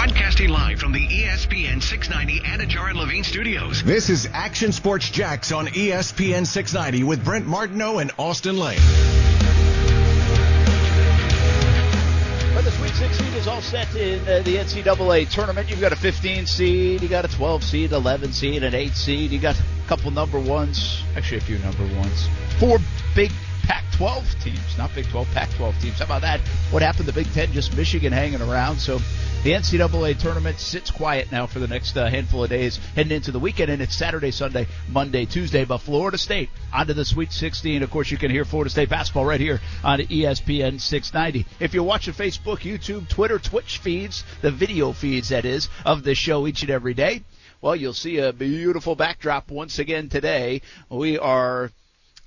Broadcasting live from the ESPN 690 Anajar and Levine studios. This is Action Sports Jacks on ESPN 690 with Brent Martineau and Austin Lane. But this week 6 seed is all set in the NCAA tournament. You've got a 15 seed, you got a 12 seed, 11 seed, an 8 seed. You got a couple number ones, actually a few number ones. Four big Pac-12 teams, not Big 12, Pac-12 teams. How about that? What happened to Big Ten? Just Michigan hanging around. So the NCAA tournament sits quiet now for the next handful of days, heading into the weekend, and it's Saturday, Sunday, Monday, Tuesday. But Florida State onto the Sweet 16. Of course, you can hear Florida State basketball right here on ESPN 690. If you're watching Facebook, YouTube, Twitter, Twitch feeds, the video feeds, that is, of this show each and every day, well, you'll see a beautiful backdrop once again today. We are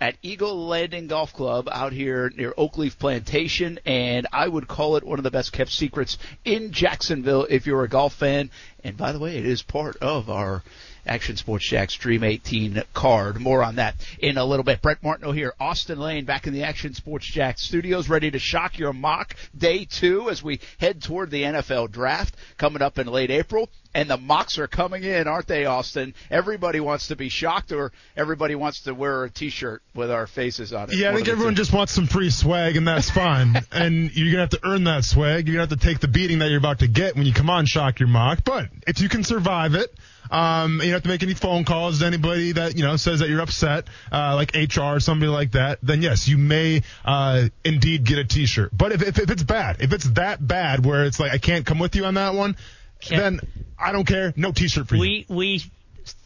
at Eagle Landing Golf Club out here near Oakleaf Plantation, and I would call it one of the best-kept secrets in Jacksonville if you're a golf fan. And, by the way, it is part of our Action Sports Jacks Dream 18 card. More on that in a little bit. Brent Martineau here. Austin Lane back in the Action Sports Jacks studios, ready to shock your mock day two as we head toward the NFL draft coming up in late April. And the mocks are coming in, aren't they, Austin? Everybody wants to be shocked, or everybody wants to wear a T-shirt with our faces on it. Yeah, I think everyone just wants some free swag, and that's fine. And you're going to have to earn that swag. You're going to have to take the beating that you're about to get when you come on Shock Your Mock. But if you can survive it, you don't have to make any phone calls to anybody that, you know, says that you're upset, like HR or somebody like that, then, yes, you may indeed get a T-shirt. But if it's bad, if it's that bad where it's like, I can't come with you on that one, then I don't care. No T-shirt for you. We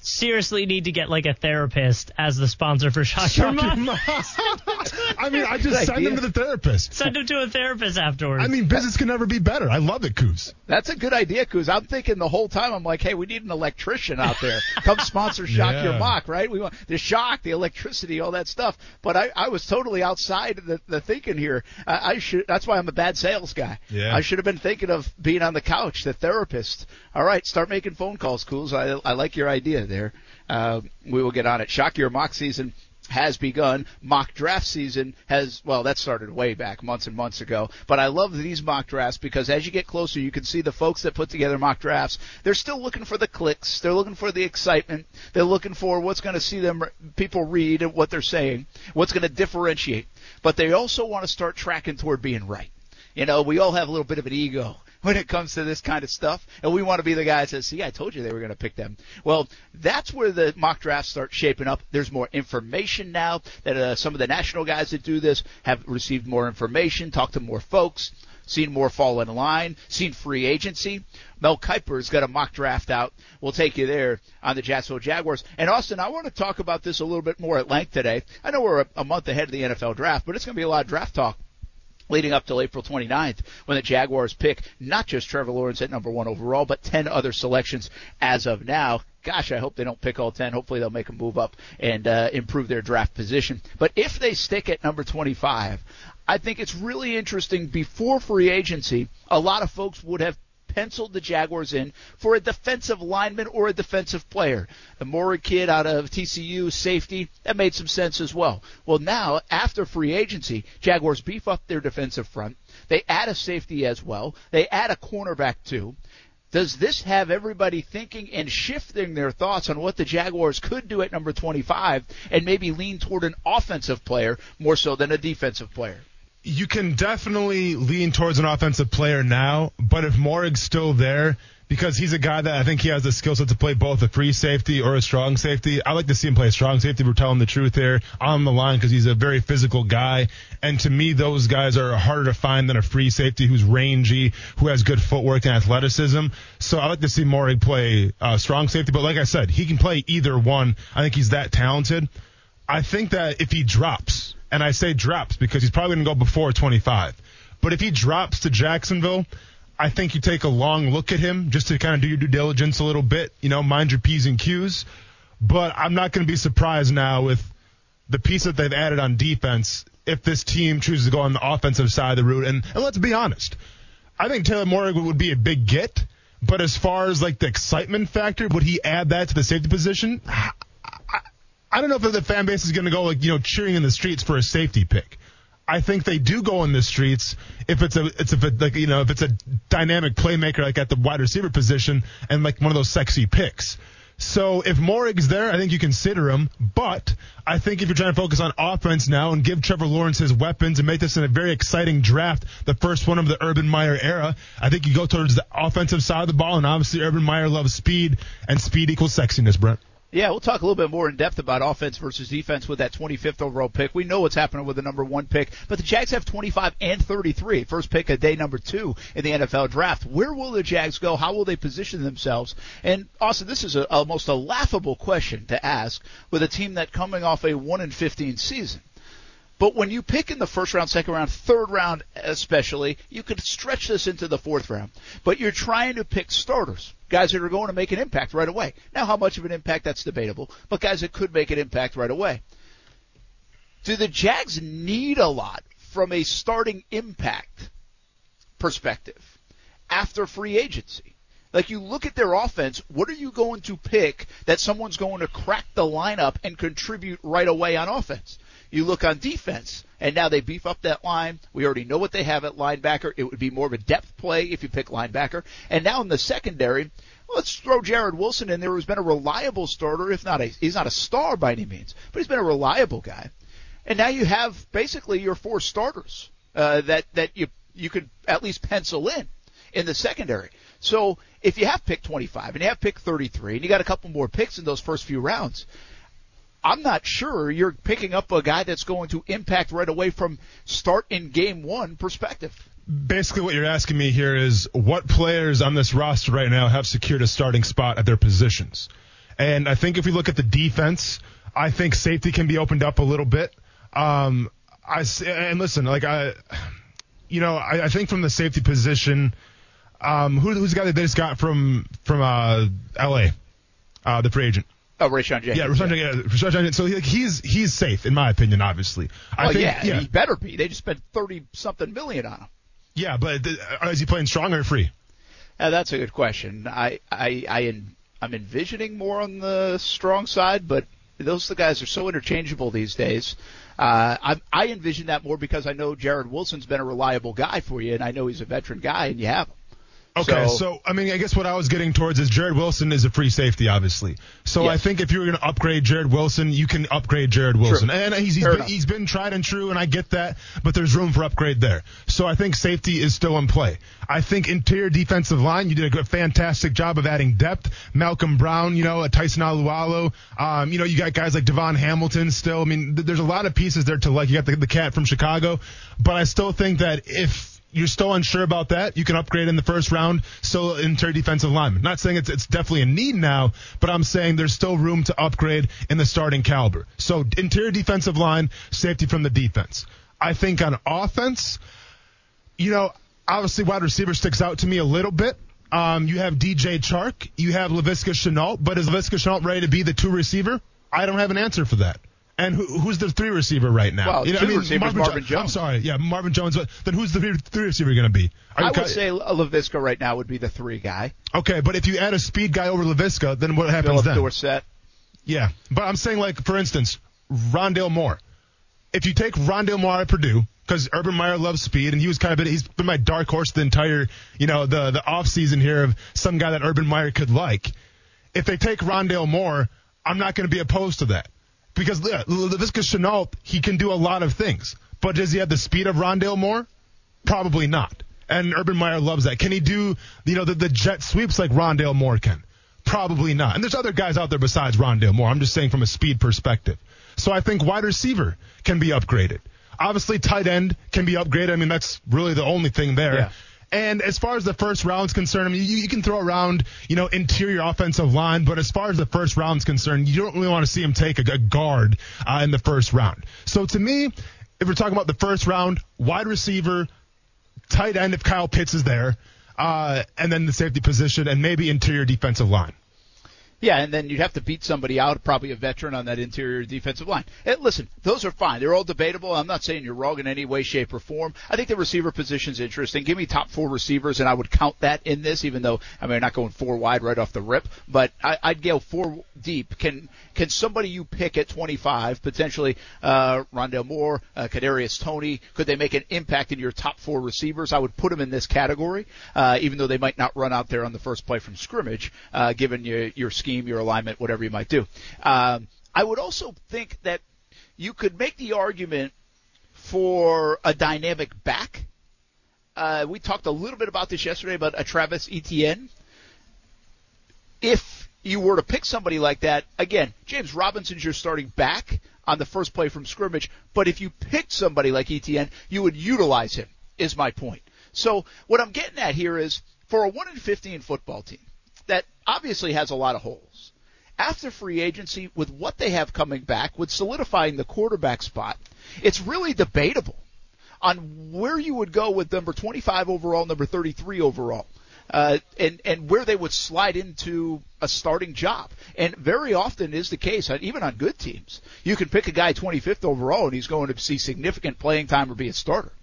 seriously need to get like a therapist as the sponsor for Shock Your Mock. I mean, I just send them to the therapist. Send them to a therapist afterwards. I mean, business can never be better. I love it, Coos. That's a good idea, Coos. I'm thinking the whole time, I'm like, hey, we need an electrician out there. Come sponsor Shock Your Mock, right? We want the shock, the electricity, all that stuff. But I was totally outside the thinking here. I should. That's why I'm a bad sales guy. Yeah. I should have been thinking of being on the couch, the therapist. All right, start making phone calls, Coos. I like your idea there. We will get on it. Shock Your Mock season has begun. Mock draft season has, well, that started way back months and months ago. But I love these mock drafts because as you get closer, you can see the folks that put together mock drafts. They're still looking for the clicks. They're looking for the excitement. They're looking for what's going to see them people read and what they're saying, what's going to differentiate. But they also want to start tracking toward being right. You know, we all have a little bit of an ego when it comes to this kind of stuff, and we want to be the guy that says, see, I told you they were going to pick them. Well, that's where the mock drafts start shaping up. There's more information now that some of the national guys that do this have received more information, talked to more folks, seen more fall in line, seen free agency. Mel Kiper's got a mock draft out. We'll take you there on the Jacksonville Jaguars. And, Austin, I want to talk about this a little bit more at length today. I know we're a month ahead of the NFL draft, but it's going to be a lot of draft talk leading up till April 29th when the Jaguars pick not just Trevor Lawrence at number 1 overall, but 10 other selections as of now. Gosh, I hope they don't pick all 10. Hopefully they'll make a move up and improve their draft position. But if they stick at number 25, I think it's really interesting. Before free agency, a lot of folks would have penciled the Jaguars in for a defensive lineman or a defensive player. The Morag kid out of TCU, safety, that made some sense as well. Well, now, after free agency, Jaguars beef up their defensive front. They add a safety as well. They add a cornerback, too. Does this have everybody thinking and shifting their thoughts on what the Jaguars could do at number 25 and maybe lean toward an offensive player more so than a defensive player? You can definitely lean towards an offensive player now, but if Morag's still there, because he's a guy that I think he has the skill set to play both a free safety or a strong safety. I like to see him play a strong safety. We're telling the truth here on the line because he's a very physical guy. And to me, those guys are harder to find than a free safety who's rangy, who has good footwork and athleticism. So I like to see Morag play strong safety. But like I said, he can play either one. I think he's that talented. I think that if he drops, and I say drops because he's probably going to go before 25. But if he drops to Jacksonville, I think you take a long look at him just to kind of do your due diligence a little bit, you know, mind your P's and Q's. But I'm not going to be surprised now with the piece that they've added on defense if this team chooses to go on the offensive side of the route. And let's be honest, I think Taylor Morag would be a big get. But as far as, like, the excitement factor, would he add that to the safety position? I don't know if the fan base is going to go, like, you know, cheering in the streets for a safety pick. I think they do go in the streets if it's a dynamic playmaker like at the wide receiver position and like one of those sexy picks. So if Morag's there, I think you consider him. But I think if you're trying to focus on offense now and give Trevor Lawrence his weapons and make this a very exciting draft, the first one of the Urban Meyer era, I think you go towards the offensive side of the ball. And obviously Urban Meyer loves speed, and speed equals sexiness, Brent. Yeah, we'll talk a little bit more in depth about offense versus defense with that 25th overall pick. We know what's happening with the number one pick, but the Jags have 25 and 33, first pick of day number 2 in the NFL draft. Where will the Jags go? How will they position themselves? And Austin, this is almost a laughable question to ask with a team that coming off a 1-15 season. But when you pick in the first round, second round, third round especially, you could stretch this into the fourth round. But you're trying to pick starters, guys that are going to make an impact right away. Now, how much of an impact, that's debatable, but guys that could make an impact right away. Do the Jags need a lot from a starting impact perspective after free agency? Like, you look at their offense, what are you going to pick that someone's going to crack the lineup and contribute right away on offense? You look on defense, and now they beef up that line. We already know what they have at linebacker. It would be more of a depth play if you pick linebacker. And now in the secondary, let's throw Jared Wilson in there, who's been a reliable starter, if not he's not a star by any means, but he's been a reliable guy. And now you have basically your four starters that you could at least pencil in the secondary. So if you have pick 25 and you have pick 33 and you got a couple more picks in those first few rounds, I'm not sure you're picking up a guy that's going to impact right away from start in game one perspective. Basically what you're asking me here is what players on this roster right now have secured a starting spot at their positions. And I think if we look at the defense, I think safety can be opened up a little bit. I think from the safety position, who's the guy that they just got from L.A., the free agent? Oh, Rayshon Jenkins. Yeah, Rayshon Jenkins. So he's safe, in my opinion, obviously. I think he better be. They just spent 30-something million on him. Yeah, but is he playing strong or free? That's a good question. I'm envisioning more on the strong side, but those guys are so interchangeable these days. I envision that more because I know Jared Wilson's been a reliable guy for you, and I know he's a veteran guy, and you have him. Okay, so, I mean, I guess what I was getting towards is Jared Wilson is a free safety, obviously. So yes. I think if you were going to upgrade Jared Wilson, you can upgrade Jared Wilson. True. And he's been tried and true, and I get that, but there's room for upgrade there. So I think safety is still in play. I think interior defensive line, you did a fantastic job of adding depth. Malcolm Brown, Tyson Alualo. You got guys like Devon Hamilton still. I mean, there's a lot of pieces there to like. You got the cat from Chicago. But I still think that if you're still unsure about that, you can upgrade in the first round, still interior defensive lineman. Not saying it's definitely a need now, but I'm saying there's still room to upgrade in the starting caliber. So interior defensive line, safety from the defense. I think on offense, obviously wide receiver sticks out to me a little bit. You have DJ Chark, you have Laviska Shenault, but is Laviska Shenault ready to be the 2 receiver? I don't have an answer for that. And who's the 3 receiver right now? Well, Marvin Jones. I'm sorry, yeah, Marvin Jones. But then who's the 3 receiver going to be? I would say Laviska right now would be the 3 guy. Okay, but if you add a speed guy over Laviska, then what happens then? Dorsett. Yeah, but I'm saying, like, for instance, Rondale Moore. If you take Rondale Moore at Purdue, because Urban Meyer loves speed, and he's been my dark horse the entire, the offseason here of some guy that Urban Meyer could like. If they take Rondale Moore, I'm not going to be opposed to that. Because Laviska Shenault, he can do a lot of things. But does he have the speed of Rondale Moore? Probably not. And Urban Meyer loves that. Can he do the jet sweeps like Rondale Moore can? Probably not. And there's other guys out there besides Rondale Moore. I'm just saying from a speed perspective. So I think wide receiver can be upgraded. Obviously tight end can be upgraded. I mean, that's really the only thing there. Yeah. And as far as the first round's concerned, I mean, you can throw around, interior offensive line, but as far as the first round's concerned, you don't really want to see him take a guard in the first round. So to me, if we're talking about the first round, wide receiver, tight end if Kyle Pitts is there, and then the safety position, and maybe interior defensive line. Yeah, and then you'd have to beat somebody out, probably a veteran on that interior defensive line. And listen, those are fine. They're all debatable. I'm not saying you're wrong in any way, shape, or form. I think the receiver position's interesting. Give me top four receivers, and I would count that in this, even though, I mean, I'm not going four wide right off the rip, but I'd go four deep. Can somebody you pick at 25, potentially Rondale Moore, Kadarius Toney, could they make an impact in your top four receivers? I would put them in this category, even though they might not run out there on the first play from scrimmage, given your scheme, your alignment, whatever you might do. I would also think that you could make the argument for a dynamic back. We talked a little bit about this yesterday about a Travis Etienne. If you were to pick somebody like that, again, James Robinson's your starting back on the first play from scrimmage, but if you picked somebody like Etienne, you would utilize him, is my point. So what I'm getting at here is for a 1-15 football team, that obviously has a lot of holes. After free agency, with what they have coming back, with solidifying the quarterback spot, it's really debatable on where you would go with number 25 overall, number 33 overall, and where they would slide into a starting job. And very often is the case, even on good teams, you can pick a guy 25th overall and he's going to see significant playing time or be a starter.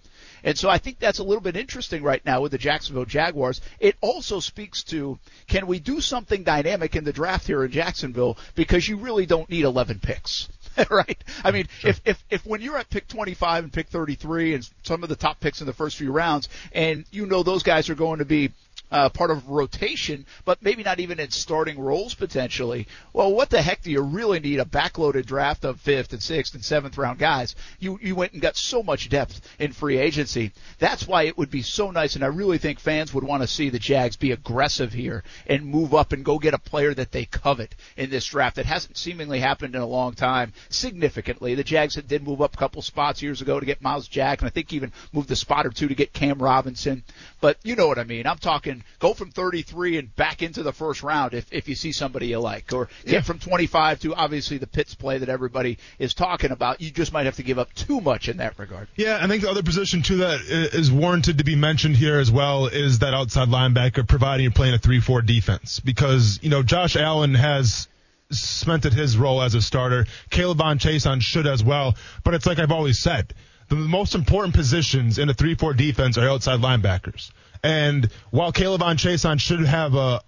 And so I think that's a little bit interesting right now with the Jacksonville Jaguars. It also speaks to, can we do something dynamic in the draft here in Jacksonville? Because you really don't need 11 picks, right? I mean, sure. If when you're at pick 25 and pick 33 and some of the top picks in the first few rounds, and you know those guys are going to be part of rotation, but maybe not even in starting roles potentially. Well, what the heck do you really need a backloaded draft of 5th and 6th and 7th round guys? You went and got so much depth in free agency. That's why it would be so nice, and I really think fans would want to see the Jags be aggressive here and move up and go get a player that they covet in this draft. That hasn't seemingly happened in a long time significantly. The Jags did move up a couple spots years ago to get Miles Jack, and I think even moved a spot or two to get Cam Robinson. But you know what I mean. I'm talking go from 33 and back into the first round if you see somebody you like, or get from 25 to obviously the Pitts play that everybody is talking about. You just might have to give up too much in that regard. Yeah, I think the other position too that is warranted to be mentioned here as well is that outside linebacker, providing you're playing a 3-4 defense, because you know Josh Allen has cemented his role as a starter. K'Lavon Chaisson should as well, but it's like I've always said, the most important positions in a 3-4 defense are outside linebackers. And while K'Lavon Chaisson should have a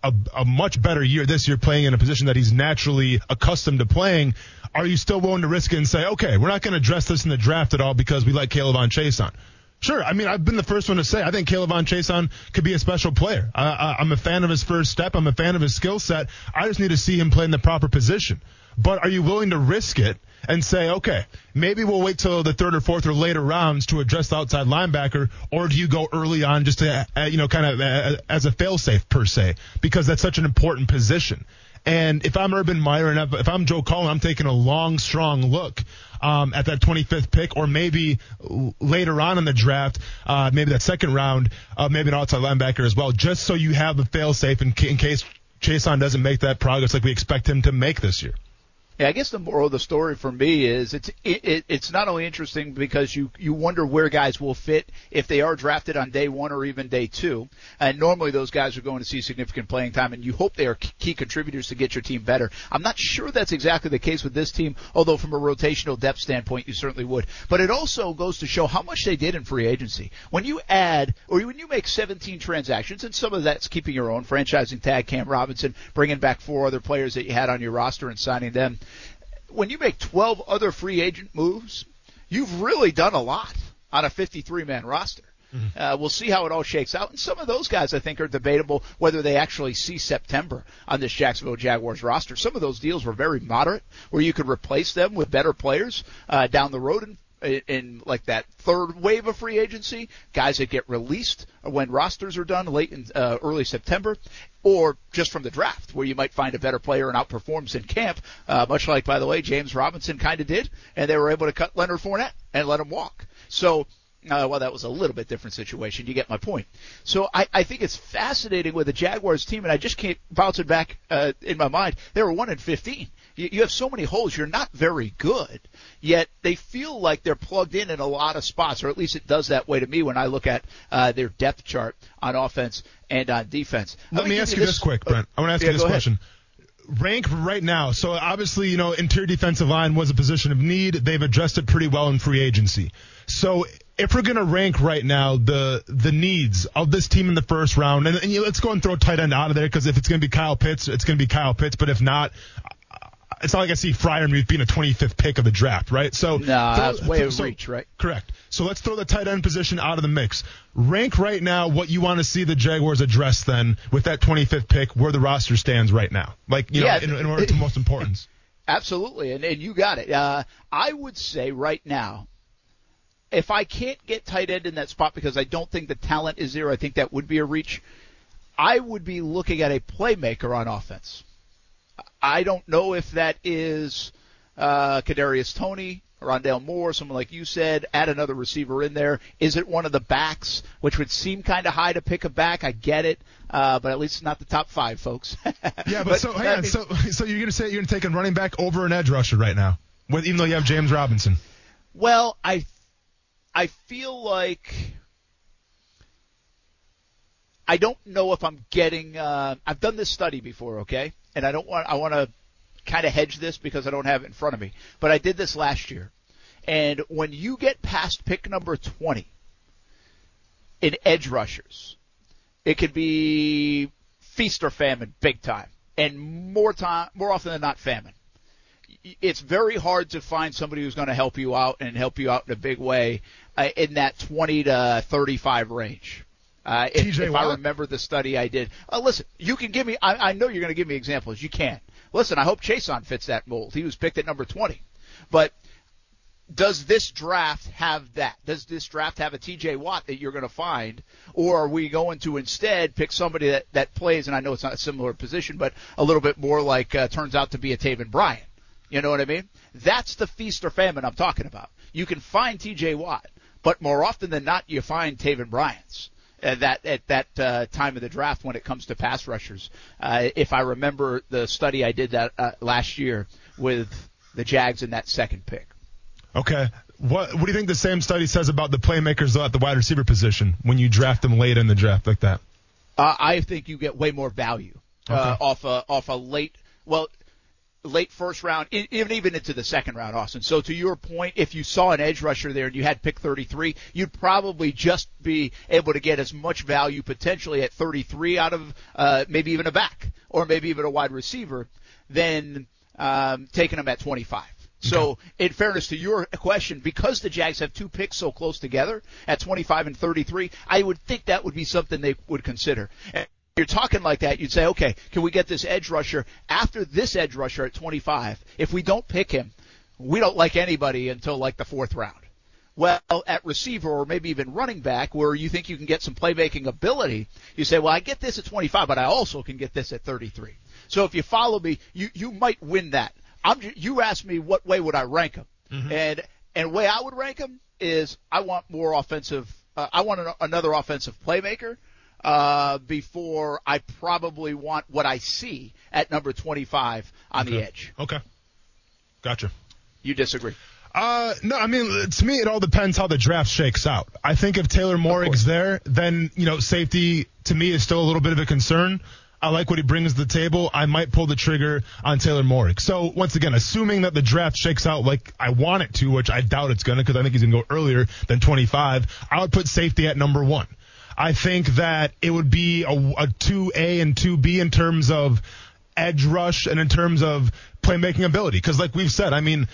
much better year this year playing in a position that he's naturally accustomed to playing, are you still willing to risk it and say, okay, we're not going to address this in the draft at all because we like K'Lavon Chaisson? Sure. I mean, I've been the first one to say I think K'Lavon Chaisson could be a special player. I'm a fan of his first step. I'm a fan of his skill set. I just need to see him play in the proper position. But are you willing to risk it and say, okay, maybe we'll wait till the third or fourth or later rounds to address the outside linebacker, or do you go early on just to, you know, kind of as a fail-safe per se, because that's such an important position? And if I'm Urban Meyer and if I'm Joe Cullen, I'm taking a long, strong look at that 25th pick, or maybe later on in the draft, maybe that second round, maybe an outside linebacker as well, just so you have a fail-safe in case Chaisson doesn't make that progress like we expect him to make this year. Yeah, I guess the moral of the story for me is it's not only interesting because you wonder where guys will fit if they are drafted on day one or even day two, and normally those guys are going to see significant playing time, and you hope they are key contributors to get your team better. I'm not sure that's exactly the case with this team, although from a rotational depth standpoint, you certainly would. But it also goes to show how much they did in free agency. When you add, or when you make 17 transactions, and some of that's keeping your own, franchising tag Cam Robinson, bringing back 4 other players that you had on your roster and signing them. When you make 12 other free agent moves, you've really done a lot on a 53-man roster. Mm-hmm. We'll see how it all shakes out. And some of those guys, I think, are debatable whether they actually see September on this Jacksonville Jaguars roster. Some of those deals were very moderate, where you could replace them with better players down the road in like that third wave of free agency, guys that get released when rosters are done late in early September, or just from the draft where you might find a better player and outperforms in camp, much like, by the way, James Robinson kind of did, and they were able to cut Leonard Fournette and let him walk. So, well, that was a little bit different situation. You get my point. So I think it's fascinating with the Jaguars team, and I just can't bounce it back in my mind. They were 1-15. You have so many holes. You're not very good, yet they feel like they're plugged in a lot of spots, or at least it does that way to me when I look at their depth chart on offense and on defense. Let me ask you this quick, Brent. I want to ask you this question. rank right now? So obviously, you know, interior defensive line was a position of need. They've addressed it pretty well in free agency. So if we're going to rank right now the needs of this team in the first round, and let's go and throw tight end out of there because if it's going to be Kyle Pitts, it's going to be Kyle Pitts. But if not, it's not like I see Freiermuth being a 25th pick of the draft, right? So that's way of reach, right? Correct. So let's throw the tight end position out of the mix. Rank right now what you want to see the Jaguars address then with that 25th pick, where the roster stands right now, like in order to most importance. Absolutely, and you got it. I would say right now, if I can't get tight end in that spot because I don't think the talent is there, I think that would be a reach. I would be looking at a playmaker on offense. I don't know if that is Kadarius Toney, Rondale Moore, someone like you said, add another receiver in there. Is it one of the backs, which would seem kind of high to pick a back? I get it, but at least it's not the top five, folks. Yeah, but so hang on. So you're going to say you're going to take a running back over an edge rusher right now, even though you have James Robinson? Well, I feel like I don't know if I'm getting I've done this study before, okay? And I want to kind of hedge this because I don't have it in front of me. But I did this last year. And when you get past pick number 20 in edge rushers, it could be feast or famine big time. And more often than not, famine. It's very hard to find somebody who's going to help you out in a big way in that 20 to 35 range. If I remember the study I did. Listen, you can give me – I know you're going to give me examples. You can. Listen, I hope Chaisson fits that mold. He was picked at number 20. But does this draft have that? Does this draft have a T.J. Watt that you're going to find? Or are we going to instead pick somebody that plays, and I know it's not a similar position, but a little bit more like turns out to be a Taven Bryan? You know what I mean? That's the feast or famine I'm talking about. You can find T.J. Watt, but more often than not, you find Taven Bryans. At that time of the draft when it comes to pass rushers. If I remember the study I did that last year with the Jags in that second pick. Okay. What do you think the same study says about the playmakers at the wide receiver position when you draft them late in the draft like that? I think you get way more value off a late first round, even into the second round, Austin. So to your point, if you saw an edge rusher there and you had pick 33, you'd probably just be able to get as much value potentially at 33 out of maybe even a back or maybe even a wide receiver than taking them at 25. So In fairness to your question, because the Jags have two picks so close together at 25 and 33, I would think that would be something they would consider. And you're talking like that, you'd say, okay, can we get this edge rusher after this edge rusher at 25? If we don't pick him, we don't like anybody until like the fourth round. Well, at receiver or maybe even running back where you think you can get some playmaking ability, you say, well, I get this at 25, but I also can get this at 33. So if you follow me, you might win that. You asked me what way would I rank him. Mm-hmm. And way I would rank him is I want more offensive another offensive playmaker. Before I probably want what I see at number 25 on the edge. Okay. Gotcha. You disagree? No, I mean, to me, it all depends how the draft shakes out. I think if Taylor Morag's there, then, safety to me is still a little bit of a concern. I like what he brings to the table. I might pull the trigger on Taylor Morag. So, once again, assuming that the draft shakes out like I want it to, which I doubt it's going to because I think he's going to go earlier than 25, I would put safety at number 1. I think that it would be a 2A and 2B in terms of edge rush and in terms of playmaking ability. Because like we've said, I mean,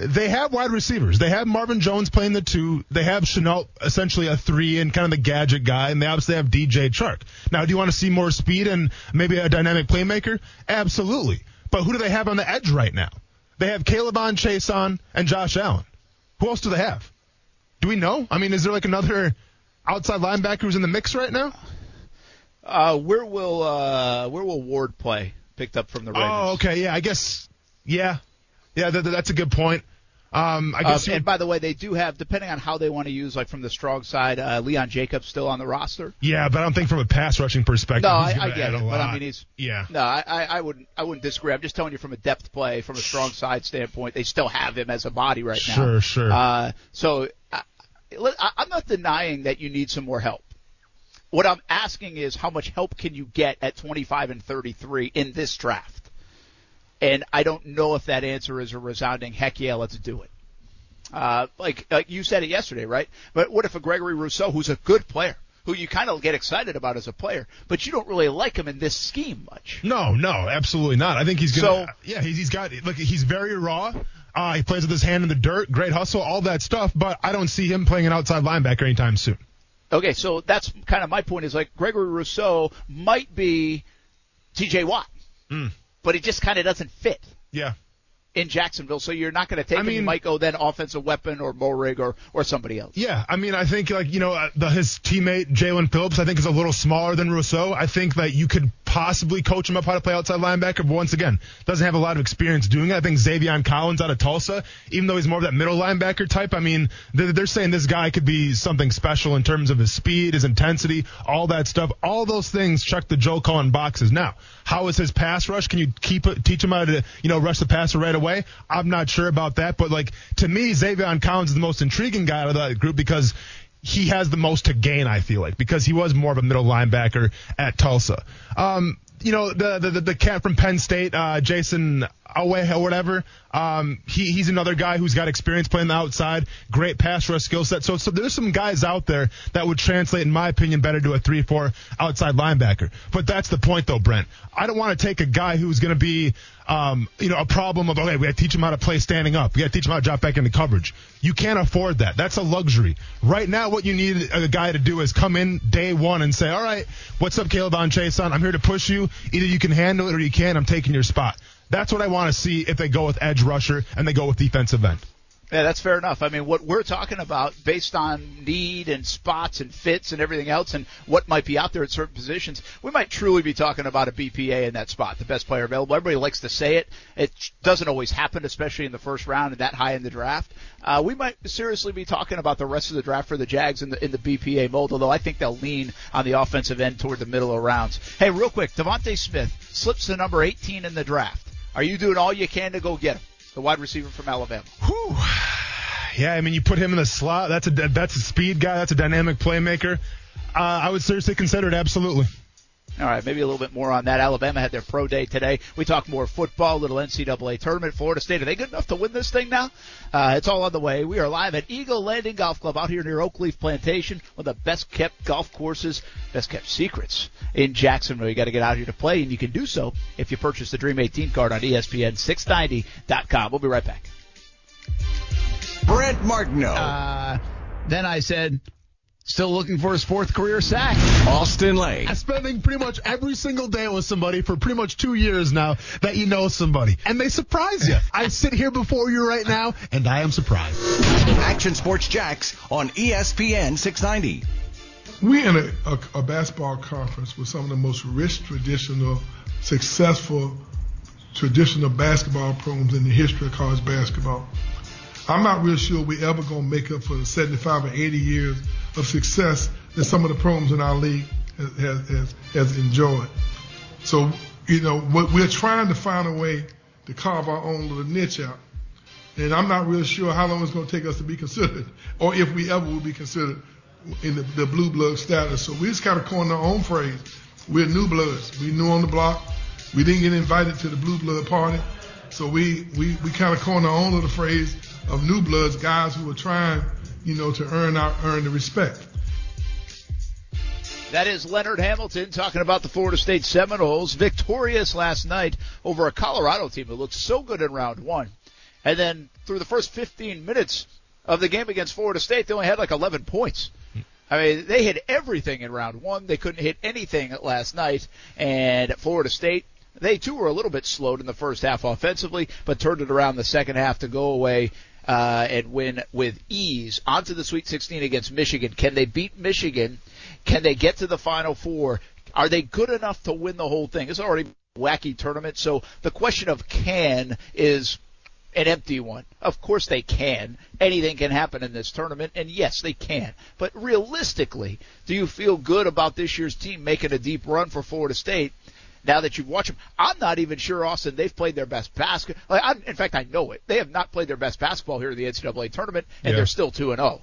they have wide receivers. They have Marvin Jones playing the 2. They have Shenault essentially a 3 and kind of the gadget guy. And they obviously have DJ Chark. Now, do you want to see more speed and maybe a dynamic playmaker? Absolutely. But who do they have on the edge right now? They have K'Lavon Chaisson and Josh Allen. Who else do they have? Do we know? I mean, is there like another outside linebacker who's in the mix right now? Where will Ward play? Picked up from the Ravens. Oh, okay, yeah, I guess, yeah, that's a good point. I guess. And by the way, they do have, depending on how they want to use, like from the strong side, Leon Jacobs still on the roster. Yeah, but I don't think from a pass rushing perspective. No, I get it, but I mean he's. Yeah. No, I wouldn't disagree. I'm just telling you from a depth play, from a strong side standpoint, they still have him as a body right now. Sure. So. I'm not denying that you need some more help. What I'm asking is how much help can you get at 25 and 33 in this draft? And I don't know if that answer is a resounding, heck yeah, let's do it. Like you said it yesterday, right? But what if a Gregory Rousseau, who's a good player, who you kind of get excited about as a player, but you don't really like him in this scheme much? No, absolutely not. I think he's going to, he's got, look, he's very raw. He plays with his hand in the dirt, great hustle, all that stuff, but I don't see him playing an outside linebacker anytime soon. Okay, so that's kind of my point is like Gregory Rousseau might be T.J. Watt, but it just kind of doesn't fit. Yeah. In Jacksonville, so you're not going to take him. You might go then offensive weapon or Morag or somebody else. Yeah, I mean, I think like his teammate Jalen Phillips, I think is a little smaller than Rousseau. I think that you could possibly coach him up how to play outside linebacker, but once again, doesn't have a lot of experience doing it. I think Zaven Collins out of Tulsa, even though he's more of that middle linebacker type, I mean, they're saying this guy could be something special in terms of his speed, his intensity, all that stuff. All those things check the Joe Cullen boxes. Now, how is his pass rush? Can you teach him how to rush the passer right away? I'm not sure about that, but like to me, Zaven Collins is the most intriguing guy out of that group because he has the most to gain. I feel like because he was more of a middle linebacker at Tulsa. The cat from Penn State, Jason Away or whatever. He's another guy who's got experience playing the outside, great pass rush skill set. So there's some guys out there that would translate, in my opinion, better to a 3-4 outside linebacker. But that's the point, though, Brent. I don't want to take a guy who's going to be, a problem of, okay, we got to teach him how to play standing up. We got to teach him how to drop back into coverage. You can't afford that. That's a luxury. Right now, what you need a guy to do is come in day one and say, all right, what's up, K'Lavon Chaisson? I'm here to push you. Either you can handle it or you can't. I'm taking your spot. That's what I want to see if they go with edge rusher and they go with defensive end. Yeah, that's fair enough. I mean, what we're talking about based on need and spots and fits and everything else and what might be out there at certain positions, we might truly be talking about a BPA in that spot, the best player available. Everybody likes to say it. It doesn't always happen, especially in the first round and that high in the draft. We might seriously be talking about the rest of the draft for the Jags in the BPA mold, although I think they'll lean on the offensive end toward the middle of rounds. Hey, real quick, DeVonta Smith slips to number 18 in the draft. Are you doing all you can to go get him, the wide receiver from Alabama? Whew. Yeah, I mean, you put him in the slot. That's a speed guy. That's a dynamic playmaker. I would seriously consider it, absolutely. All right, maybe a little bit more on that. Alabama had their pro day today. We talk more football, little NCAA tournament. Florida State, are they good enough to win this thing now? It's all on the way. We are live at Eagle Landing Golf Club out here near Oakleaf Plantation, one of the best-kept golf courses, best-kept secrets in Jacksonville. You got to get out here to play, and you can do so if you purchase the Dream 18 card on ESPN690.com. We'll be right back. Brent Martineau. Then I said... Still looking for his fourth career sack. Austin Lane. I'm spending pretty much every single day with somebody for pretty much 2 years now that you know somebody. And they surprise you. I sit here before you right now, and I am surprised. Action Sports Jacks on ESPN 690. We're in a basketball conference with some of the most rich, traditional, successful, traditional basketball programs in the history of college basketball. I'm not real sure we're ever going to make up for the 75 or 80 years of success that some of the programs in our league has enjoyed. So, we're trying to find a way to carve our own little niche out. And I'm not real sure how long it's going to take us to be considered or if we ever will be considered in the blue blood status. So we just kind of coined our own phrase. We're new bloods. We're new on the block. We didn't get invited to the blue blood party. So we kind of coined our own little phrase of new bloods, guys who are trying to earn the respect. That is Leonard Hamilton talking about the Florida State Seminoles, victorious last night over a Colorado team that looked so good in round one. And then through the first 15 minutes of the game against Florida State, they only had like 11 points. I mean, they hit everything in round one. They couldn't hit anything last night. And at Florida State, they too were a little bit slowed in the first half offensively, but turned it around the second half to go away and win with ease. On to the Sweet 16 against Michigan. Can they beat Michigan? Can they get to the Final Four? Are they good enough to win the whole thing? It's already a wacky tournament, so the question of can is an empty one. Of course they can. Anything can happen in this tournament, and yes, they can. But realistically, do you feel good about this year's team making a deep run for Florida State? Now that you've watched them, I'm not even sure, Austin, they've played their best basketball. In fact, I know it. They have not played their best basketball here in the NCAA tournament, and they're still 2-0.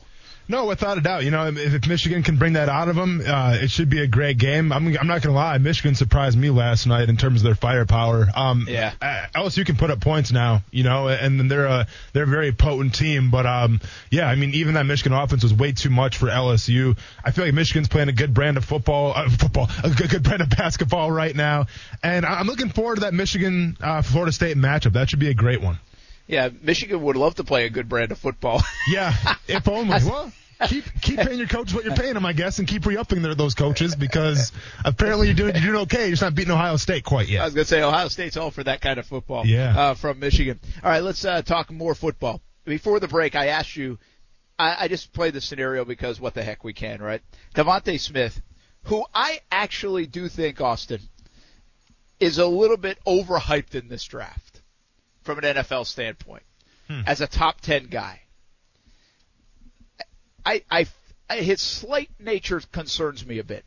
No, without a doubt. You know, if Michigan can bring that out of them, it should be a great game. I'm not going to lie. Michigan surprised me last night in terms of their firepower. Yeah. LSU can put up points now, you know, and they're a very potent team. But, yeah, I mean, even that Michigan offense was way too much for LSU. I feel like Michigan's playing a good brand of a good brand of basketball right now. And I'm looking forward to that Michigan-Florida State matchup. That should be a great one. Yeah, Michigan would love to play a good brand of football. Yeah, if only. Well, keep paying your coaches what you're paying them, I guess, and keep re-upping those coaches because apparently you're doing okay. You're just not beating Ohio State quite yet. I was going to say Ohio State's all for that kind of football from Michigan. All right, let's talk more football. Before the break, I asked you, I just played the scenario because what the heck we can, right? DeVonta Smith, who I actually do think, Austin, is a little bit overhyped in this draft. From an NFL standpoint, as a top 10 guy, his slight nature concerns me a bit.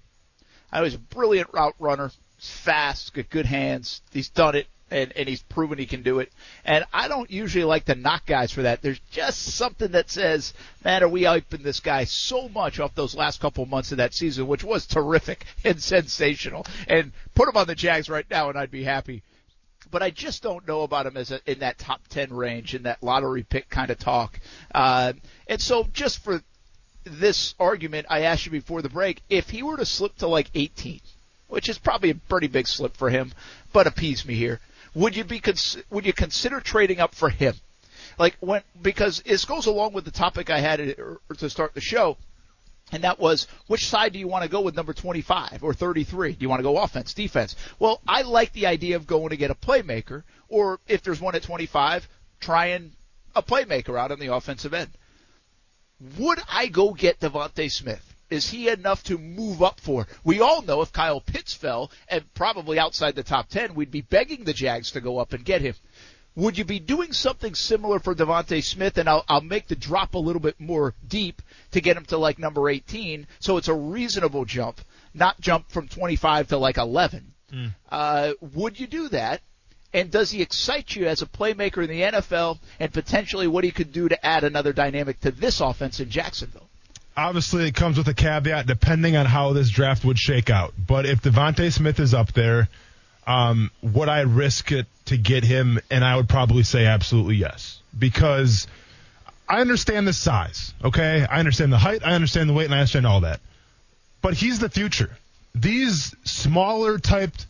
I was a brilliant route runner, fast, got good hands. He's done it, and he's proven he can do it. And I don't usually like to knock guys for that. There's just something that says, man, are we hyping this guy so much off those last couple months of that season, which was terrific and sensational. And put him on the Jags right now, and I'd be happy. But I just don't know about him as in that top 10 range, in that lottery pick kind of talk. And so just for this argument, I asked you before the break, if he were to slip to like 18, which is probably a pretty big slip for him, but appease me here, would you consider trading up for him? Because this goes along with the topic I had to start the show, and that was, which side do you want to go with, number 25 or 33? Do you want to go offense, defense? Well, I like the idea of going to get a playmaker, or if there's one at 25, trying a playmaker out on the offensive end. Would I go get DeVonta Smith? Is he enough to move up for? We all know if Kyle Pitts fell, and probably outside the top 10, we'd be begging the Jags to go up and get him. Would you be doing something similar for DeVonta Smith? And I'll make the drop a little bit more deep to get him to like number 18, so it's a reasonable jump, not jump from 25 to like 11. Would you do that? And does he excite you as a playmaker in the NFL and potentially what he could do to add another dynamic to this offense in Jacksonville? Obviously, it comes with a caveat depending on how this draft would shake out. But if DeVonta Smith is up there, would I risk it to get him? And I would probably say absolutely yes, because I understand the size, okay? I understand the height, I understand the weight, and I understand all that. But he's the future. These smaller-typed,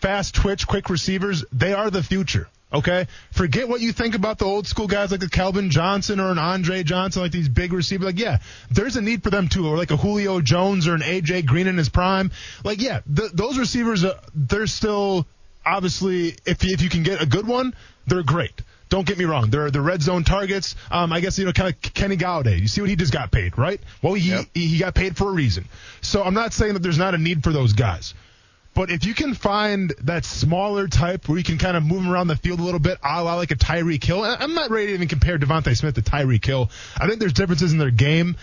fast-twitch, quick receivers, they are the future, okay? Forget what you think about the old-school guys like a Calvin Johnson or an Andre Johnson, like these big receivers. Like, yeah, there's a need for them, too, or like a Julio Jones or an A.J. Green in his prime. Like, yeah, those receivers, they're still, obviously, if you can get a good one, they're great. Don't get me wrong. They're the red zone targets. I guess, you know, kind of Kenny Golladay. You see what he just got paid, right? Well, he got paid for a reason. So I'm not saying that there's not a need for those guys. But if you can find that smaller type where you can kind of move him around the field a little bit, a la like a Tyreek Hill. I'm not ready to even compare DeVonta Smith to Tyreek Hill. I think there's differences in their game.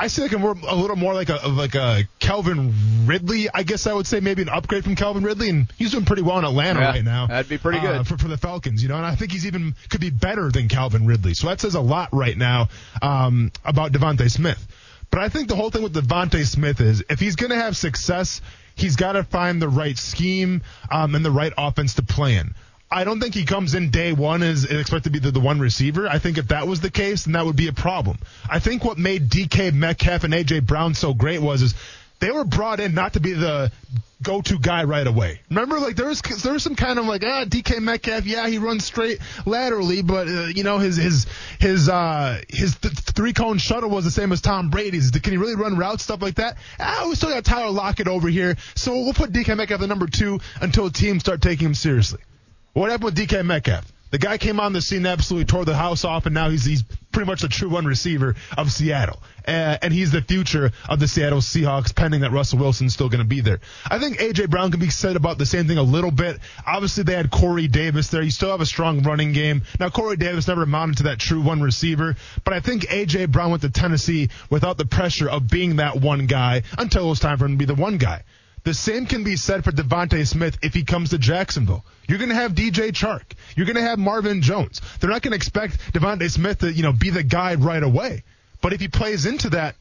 I see like a little more like a Calvin Ridley, I guess I would say, maybe an upgrade from Calvin Ridley, and he's doing pretty well in Atlanta right now. That'd be pretty good for the Falcons, you know. And I think he's even could be better than Calvin Ridley. So that says a lot right now about DeVonta Smith. But I think the whole thing with DeVonta Smith is if he's going to have success, he's got to find the right scheme and the right offense to play in. I don't think he comes in day one as expected to be the one receiver. I think if that was the case, then that would be a problem. I think what made DK Metcalf and A.J. Brown so great was they were brought in not to be the go-to guy right away. Remember, like there was some kind of like DK Metcalf, yeah, he runs straight laterally, but you know his three-cone shuttle was the same as Tom Brady's. Can he really run routes, stuff like that? We still got Tyler Lockett over here, so we'll put DK Metcalf at number 2 until teams start taking him seriously. What happened with DK Metcalf? The guy came on the scene, absolutely tore the house off, and now he's pretty much the true one receiver of Seattle. And he's the future of the Seattle Seahawks, pending that Russell Wilson's still going to be there. I think A.J. Brown can be said about the same thing a little bit. Obviously, they had Corey Davis there. You still have a strong running game. Now, Corey Davis never amounted to that true one receiver, but I think A.J. Brown went to Tennessee without the pressure of being that one guy until it was time for him to be the one guy. The same can be said for DeVonta Smith if he comes to Jacksonville. You're going to have DJ Chark. You're going to have Marvin Jones. They're not going to expect DeVonta Smith to, you know, be the guy right away. But if he plays into that,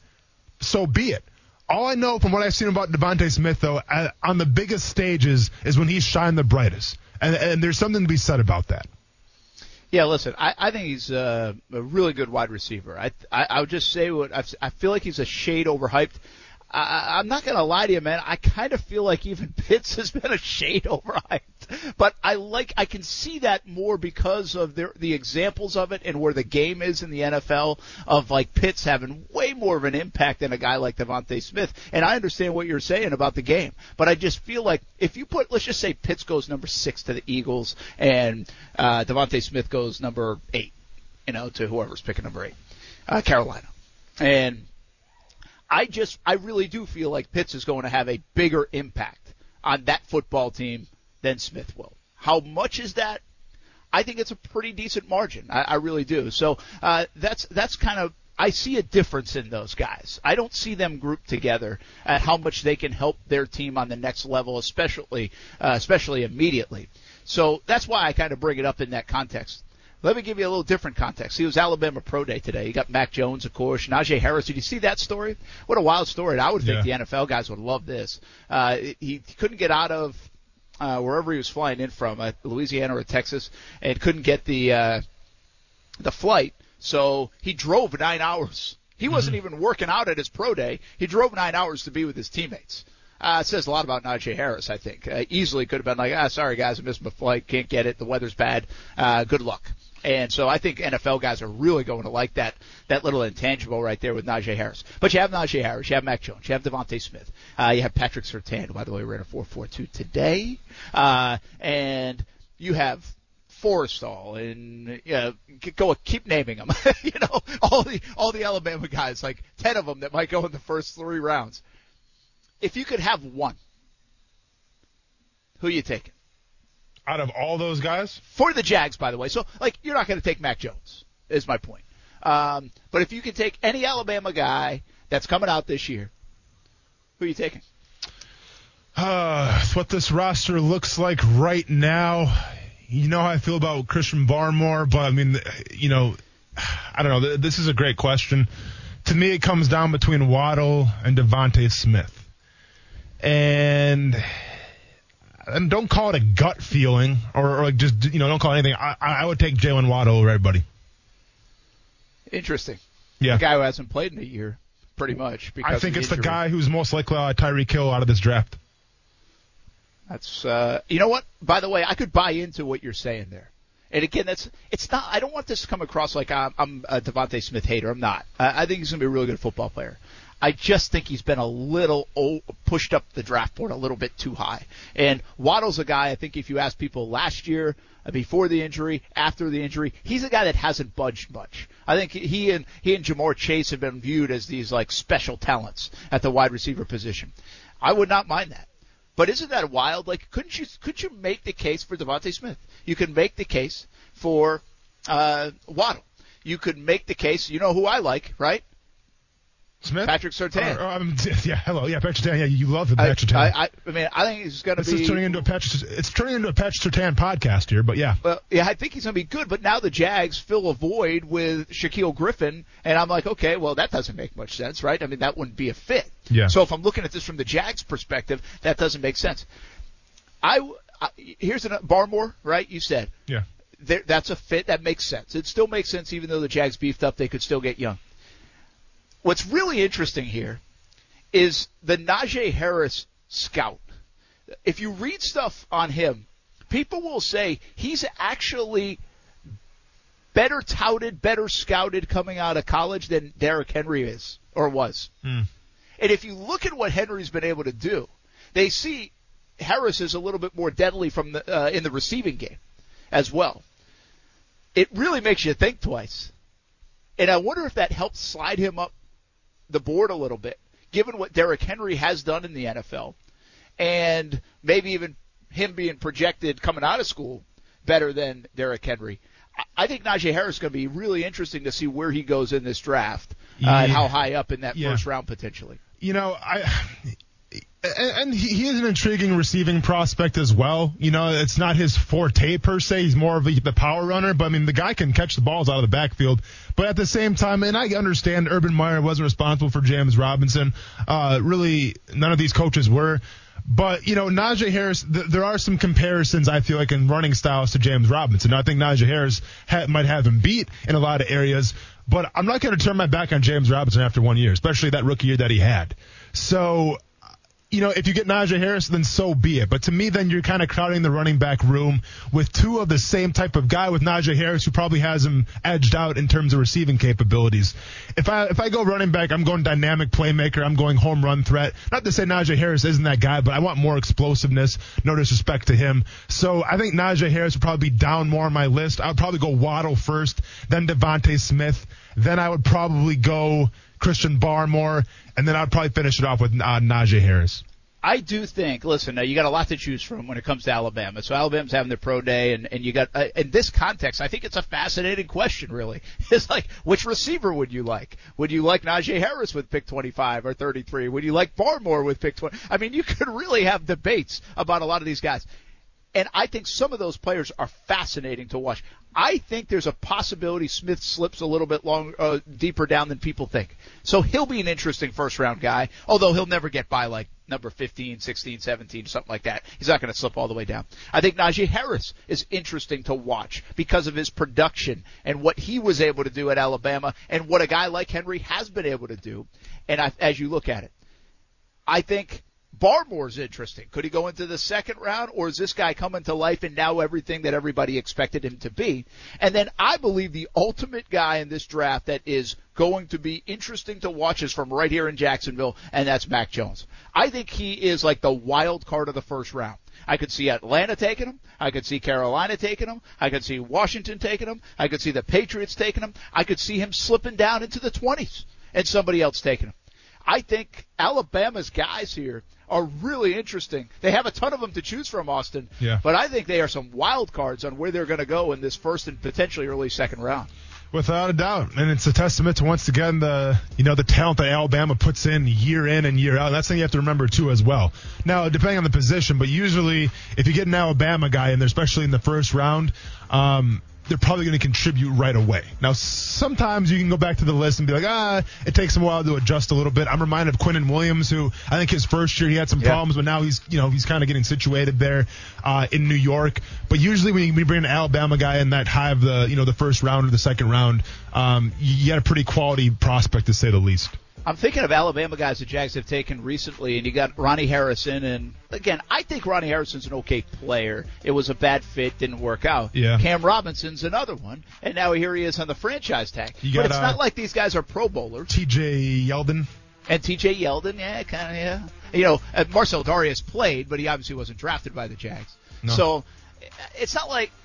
so be it. All I know from what I've seen about DeVonta Smith, though, on the biggest stages is when he's shined the brightest. And there's something to be said about that. Yeah, listen, I think he's a really good wide receiver. I would just say I feel like he's a shade overhyped. I'm not going to lie to you, man. I kind of feel like even Pitts has been a shade overhyped. But I can see that more because of the examples of it and where the game is in the NFL of like Pitts having way more of an impact than a guy like DeVonta Smith. And I understand what you're saying about the game. But I just feel like if you put, let's just say Pitts goes number 6 to the Eagles and DeVonta Smith goes number 8, to whoever's picking number 8, Carolina. And I really do feel like Pitts is going to have a bigger impact on that football team than Smith will. How much is that? I think it's a pretty decent margin. I really do. So that's kind of, I see a difference in those guys. I don't see them grouped together at how much they can help their team on the next level, especially immediately. So that's why I kind of bring it up in that context. Let me give you a little different context. He was Alabama Pro Day today. You got Mac Jones, of course, Najee Harris. Did you see that story? What a wild story. And I would think the NFL guys would love this. He couldn't get out of wherever he was flying in from, Louisiana or Texas, and couldn't get the flight. So he drove 9 hours. He wasn't even working out at his Pro Day. He drove 9 hours to be with his teammates. It says a lot about Najee Harris, I think. Easily could have been like, sorry, guys, I missed my flight. Can't get it. The weather's bad. Good luck. And so I think NFL guys are really going to like that little intangible right there with Najee Harris. But you have Najee Harris, you have Mac Jones, you have DeVonta Smith, you have Patrick Surtain, who, by the way, ran a 4.42 today, and you have Forrestal, and keep naming them. all the Alabama guys, like 10 of them that might go in the first 3 rounds. If you could have one, who are you taking? Out of all those guys? For the Jags, by the way. So, like, you're not going to take Mac Jones, is my point. But if you could take any Alabama guy that's coming out this year, who are you taking? What this roster looks like right now, you know how I feel about Christian Barmore, but, I mean, I don't know. This is a great question. To me, it comes down between Waddle and DeVonta Smith. And don't call it a gut feeling or like just, don't call it anything. I would take Jalen Waddle over everybody. Interesting. Yeah. The guy who hasn't played in a year, pretty much. Because I think it's the guy who's most likely Tyreek Hill out of this draft. That's, you know what? By the way, I could buy into what you're saying there. And again, it's not, I don't want this to come across like I'm a DeVonta Smith hater. I'm not. I think he's going to be a really good football player. I just think he's been a little pushed up the draft board a little bit too high. And Waddle's a guy, I think if you ask people last year, before the injury, after the injury, he's a guy that hasn't budged much. I think he and Jamar Chase have been viewed as these like special talents at the wide receiver position. I would not mind that. But isn't that wild? Like, could you make the case for DeVonta Smith? You can make the case for Waddle. You could make the case, who I like, right? Smith? Patrick Surtain. Patrick Surtain. Yeah, you love him, Patrick Surtain. I mean, I think he's going to be... It's turning into a Patrick Surtain podcast here, but yeah. Well, yeah, I think he's going to be good, but now the Jags fill a void with Shaquille Griffin, and I'm like, okay, well, that doesn't make much sense, right? I mean, that wouldn't be a fit. Yeah. So if I'm looking at this from the Jags' perspective, that doesn't make sense. Here's Barmore, right? You said. Yeah. That's a fit. That makes sense. It still makes sense, even though the Jags beefed up, they could still get young. What's really interesting here is the Najee Harris scout. If you read stuff on him, people will say he's actually better touted, better scouted coming out of college than Derrick Henry is or was. Mm. And if you look at what Henry's been able to do, they see Harris is a little bit more deadly from in the receiving game as well. It really makes you think twice. And I wonder if that helps slide him up the board a little bit, given what Derrick Henry has done in the NFL, and maybe even him being projected coming out of school better than Derrick Henry. I think Najee Harris is going to be really interesting to see where he goes in this draft and how high up in that first round potentially. And he is an intriguing receiving prospect as well. You know, it's not his forte per se. He's more of the power runner. But, I mean, the guy can catch the balls out of the backfield. But at the same time, and I understand Urban Meyer wasn't responsible for James Robinson. Really, none of these coaches were. But, you know, Najee Harris, there are some comparisons, I feel like, in running styles to James Robinson. I think Najee Harris might have him beat in a lot of areas. But I'm not going to turn my back on James Robinson after 1 year, especially that rookie year that he had. So, you know, if you get Najee Harris, then so be it. But to me, then you're kind of crowding the running back room with two of the same type of guy, with Najee Harris, who probably has him edged out in terms of receiving capabilities. If I go running back, I'm going dynamic playmaker. I'm going home run threat. Not to say Najee Harris isn't that guy, but I want more explosiveness. No disrespect to him. So I think Najee Harris would probably be down more on my list. I would probably go Waddle first, then DeVonta Smith. Then I would probably go Christian Barmore, and then I'd probably finish it off with Najee Harris. I do think, listen, now you got a lot to choose from when it comes to Alabama. So Alabama's having their pro day, and you got, in this context, I think it's a fascinating question, really. It's like, which receiver would you like? Would you like Najee Harris with pick 25 or 33? Would you like Barmore with pick 20? I mean, you could really have debates about a lot of these guys. And I think some of those players are fascinating to watch. I think there's a possibility Smith slips a little bit deeper down than people think. So he'll be an interesting first-round guy, although he'll never get by like number 15, 16, 17, something like that. He's not going to slip all the way down. I think Najee Harris is interesting to watch because of his production and what he was able to do at Alabama and what a guy like Henry has been able to do. And as you look at it, I think Barmore's interesting. Could he go into the second round, or is this guy coming to life and now everything that everybody expected him to be? And then I believe the ultimate guy in this draft that is going to be interesting to watch is from right here in Jacksonville, and that's Mac Jones. I think he is like the wild card of the first round. I could see Atlanta taking him. I could see Carolina taking him. I could see Washington taking him. I could see the Patriots taking him. I could see him slipping down into the 20s and somebody else taking him. I think Alabama's guys here are really interesting. They have a ton of them to choose from, Austin. Yeah. But I think they are some wild cards on where they're going to go in this first and potentially early second round. Without a doubt. And it's a testament to, once again, the talent that Alabama puts in and year out. That's something you have to remember, too, as well. Now, depending on the position, but usually if you get an Alabama guy in there, especially in the first round, they're probably going to contribute right away. Now, sometimes you can go back to the list and be like, it takes them a while to adjust a little bit. I'm reminded of Quinnen Williams, who I think his first year he had some problems, but now he's kind of getting situated there in New York. But usually when you bring an Alabama guy in that high of the first round or the second round, you got a pretty quality prospect, to say the least. I'm thinking of Alabama guys the Jags have taken recently, and you got Ronnie Harrison. And, again, I think Ronnie Harrison's an okay player. It was a bad fit, didn't work out. Yeah. Cam Robinson's another one, and now here he is on the franchise tag. But it's not like these guys are Pro Bowlers. T.J. Yeldon, kind of. You know, Marcel Darius played, but he obviously wasn't drafted by the Jags. No. So it's not like –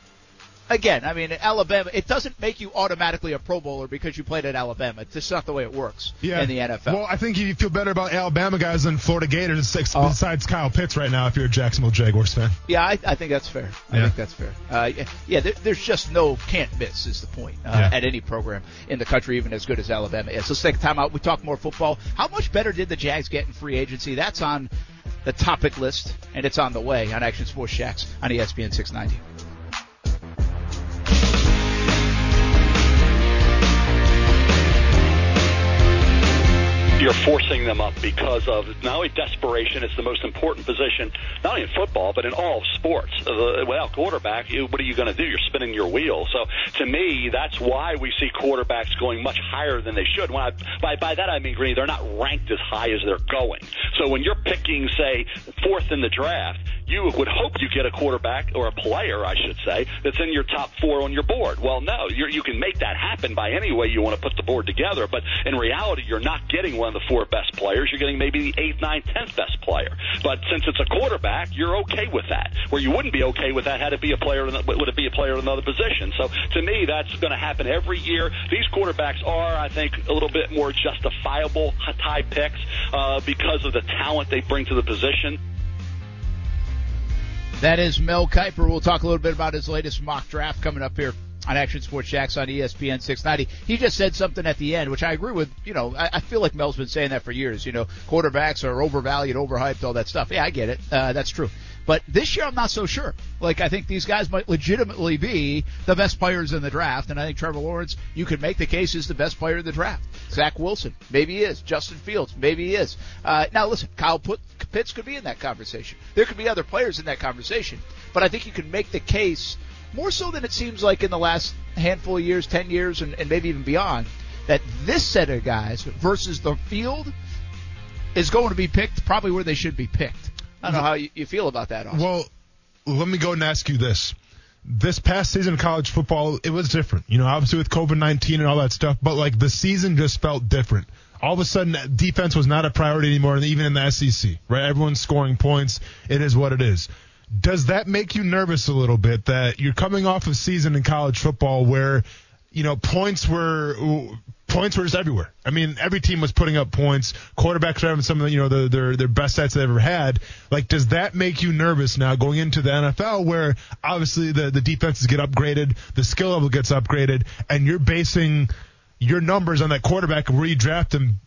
again, I mean, Alabama, it doesn't make you automatically a Pro Bowler because you played at Alabama. It's just not the way it works in the NFL. Well, I think you feel better about Alabama guys than Florida Gators besides Kyle Pitts right now if you're a Jacksonville Jaguars fan. Yeah, I think that's fair. I think that's fair. There's just no can't miss is the point at any program in the country, even as good as Alabama is. Let's take a time out. We talk more football. How much better did the Jags get in free agency? That's on the topic list, and it's on the way on Action Sports Jacks on ESPN 690. You're forcing them up because of not only desperation, it's the most important position, not only in football, but in all sports. Without quarterback, what are you going to do? You're spinning your wheel. So to me, that's why we see quarterbacks going much higher than they should. When by that I mean, Greeny, they're not ranked as high as they're going. So when you're picking, say, fourth in the draft, you would hope you get a quarterback, or a player, I should say, that's in your top four on your board. Well, no, you can make that happen by any way you want to put the board together, but in reality, you're not getting one of the four best players. You're getting maybe the 8th, 9th, 10th best player. But since it's a quarterback, you're okay with that. Where you wouldn't be okay with that had it be a player, would it be a player in another position? So to me, that's going to happen every year. These quarterbacks are, I think, a little bit more justifiable high picks because of the talent they bring to the position. That is Mel Kiper. We'll talk a little bit about his latest mock draft coming up here on Action Sports Jacks on ESPN 690. He just said something at the end, which I agree with. You know, I feel like Mel's been saying that for years. You know, quarterbacks are overvalued, overhyped, all that stuff. Yeah, I get it. That's true. But this year, I'm not so sure. Like, I think these guys might legitimately be the best players in the draft. And I think Trevor Lawrence, you could make the case, is the best player in the draft. Zach Wilson, maybe he is. Justin Fields, maybe he is. Now, listen, Kyle Pitts could be in that conversation. There could be other players in that conversation. But I think you can make the case, more so than it seems like in the last handful of years, 10 years, and maybe even beyond, that this set of guys versus the field is going to be picked probably where they should be picked. I don't know how you feel about that, Austin. Well, let me go and ask you this. This past season of college football, it was different. You know, obviously with COVID-19 and all that stuff, but, like, the season just felt different. All of a sudden, defense was not a priority anymore, even in the SEC, right? Everyone's scoring points. It is what it is. Does that make you nervous a little bit that you're coming off a season in college football where, you know, points were just everywhere? I mean, every team was putting up points. Quarterbacks were having some of the, you know, their best stats they've ever had. Like, does that make you nervous now going into the NFL where obviously the defenses get upgraded, the skill level gets upgraded, and you're basing your numbers on that quarterback where you draft him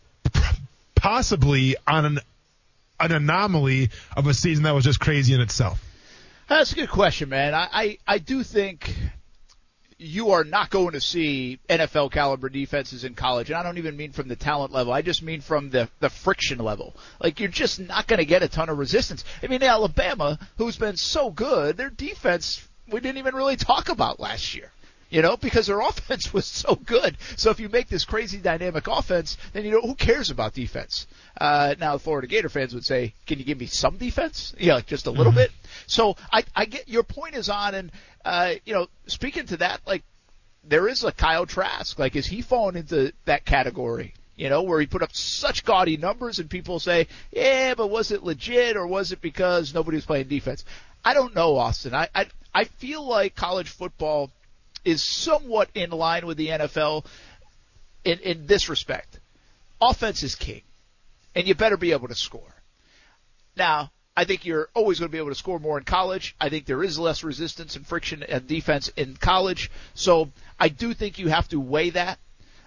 possibly on an anomaly of a season that was just crazy in itself? That's a good question, man. I do think you are not going to see NFL caliber defenses in college. And I don't even mean from the talent level. I just mean from the friction level. Like, you're just not going to get a ton of resistance. I mean, Alabama, who's been so good, their defense we didn't even really talk about last year. You know, because their offense was so good. So if you make this crazy dynamic offense, then, you know, who cares about defense? Now, Florida Gator fans would say, can you give me some defense? Yeah, like just a little bit. So I get your point is on, and, you know, speaking to that, like, there is a Kyle Trask. Like, is he falling into that category, you know, where he put up such gaudy numbers and people say, yeah, but was it legit or was it because nobody was playing defense? I don't know, Austin. I feel like college football is somewhat in line with the NFL in this respect. Offense is king, and you better be able to score. Now, I think you're always going to be able to score more in college. I think there is less resistance and friction and defense in college. So I do think you have to weigh that,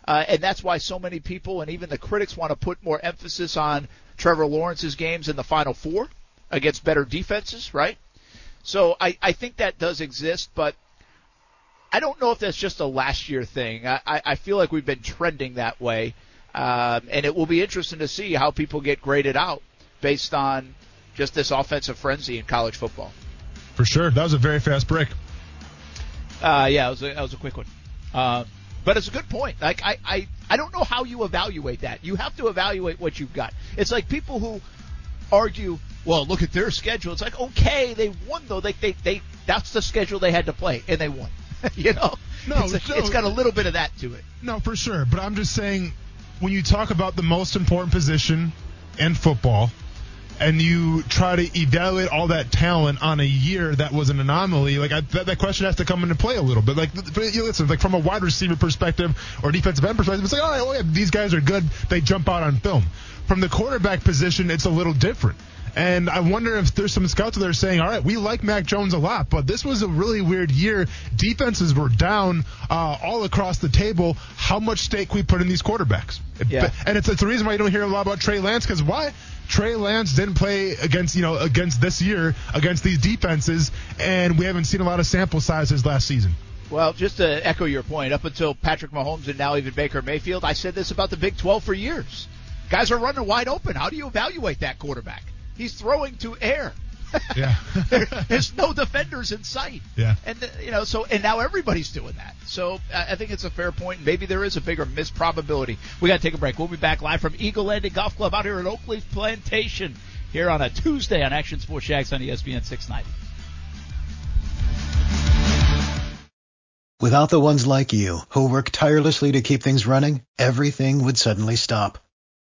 and that's why so many people and even the critics want to put more emphasis on Trevor Lawrence's games in the Final Four against better defenses, right? So I think that does exist, but I don't know if that's just a last year thing. I feel like we've been trending that way, and it will be interesting to see how people get graded out based on just this offensive frenzy in college football. For sure. That was a very fast break. Yeah, that was a quick one. But it's a good point. Like, I don't know how you evaluate that. You have to evaluate what you've got. It's like people who argue, well, look at their schedule. It's like, okay, they won, though. They that's the schedule they had to play, and they won. You know, it's got a little bit of that to it. No, for sure. But I'm just saying, when you talk about the most important position in football and you try to evaluate all that talent on a year that was an anomaly, like that question has to come into play a little bit. Like, listen, like from a wide receiver perspective or defensive end perspective, it's like, oh, yeah, these guys are good. They jump out on film. From the quarterback position, it's a little different. And I wonder if there's some scouts that are saying, all right, we like Mac Jones a lot, but this was a really weird year. Defenses were down all across the table. How much stake we put in these quarterbacks? Yeah. And it's the reason why you don't hear a lot about Trey Lance, because why? Trey Lance didn't play against this year, against these defenses, and we haven't seen a lot of sample sizes last season. Well, just to echo your point, up until Patrick Mahomes and now even Baker Mayfield, I said this about the Big 12 for years. Guys are running wide open. How do you evaluate that quarterback? He's throwing to air. Yeah. There's no defenders in sight. Yeah. And, you know, so, and now everybody's doing that. So I think it's a fair point. Maybe there is a bigger misprobability. We got to take a break. We'll be back live from Eagle Landing Golf Club out here at Oakleaf Plantation here on a Tuesday on Action Sports Jacks on ESPN 690. Without the ones like you who work tirelessly to keep things running, everything would suddenly stop.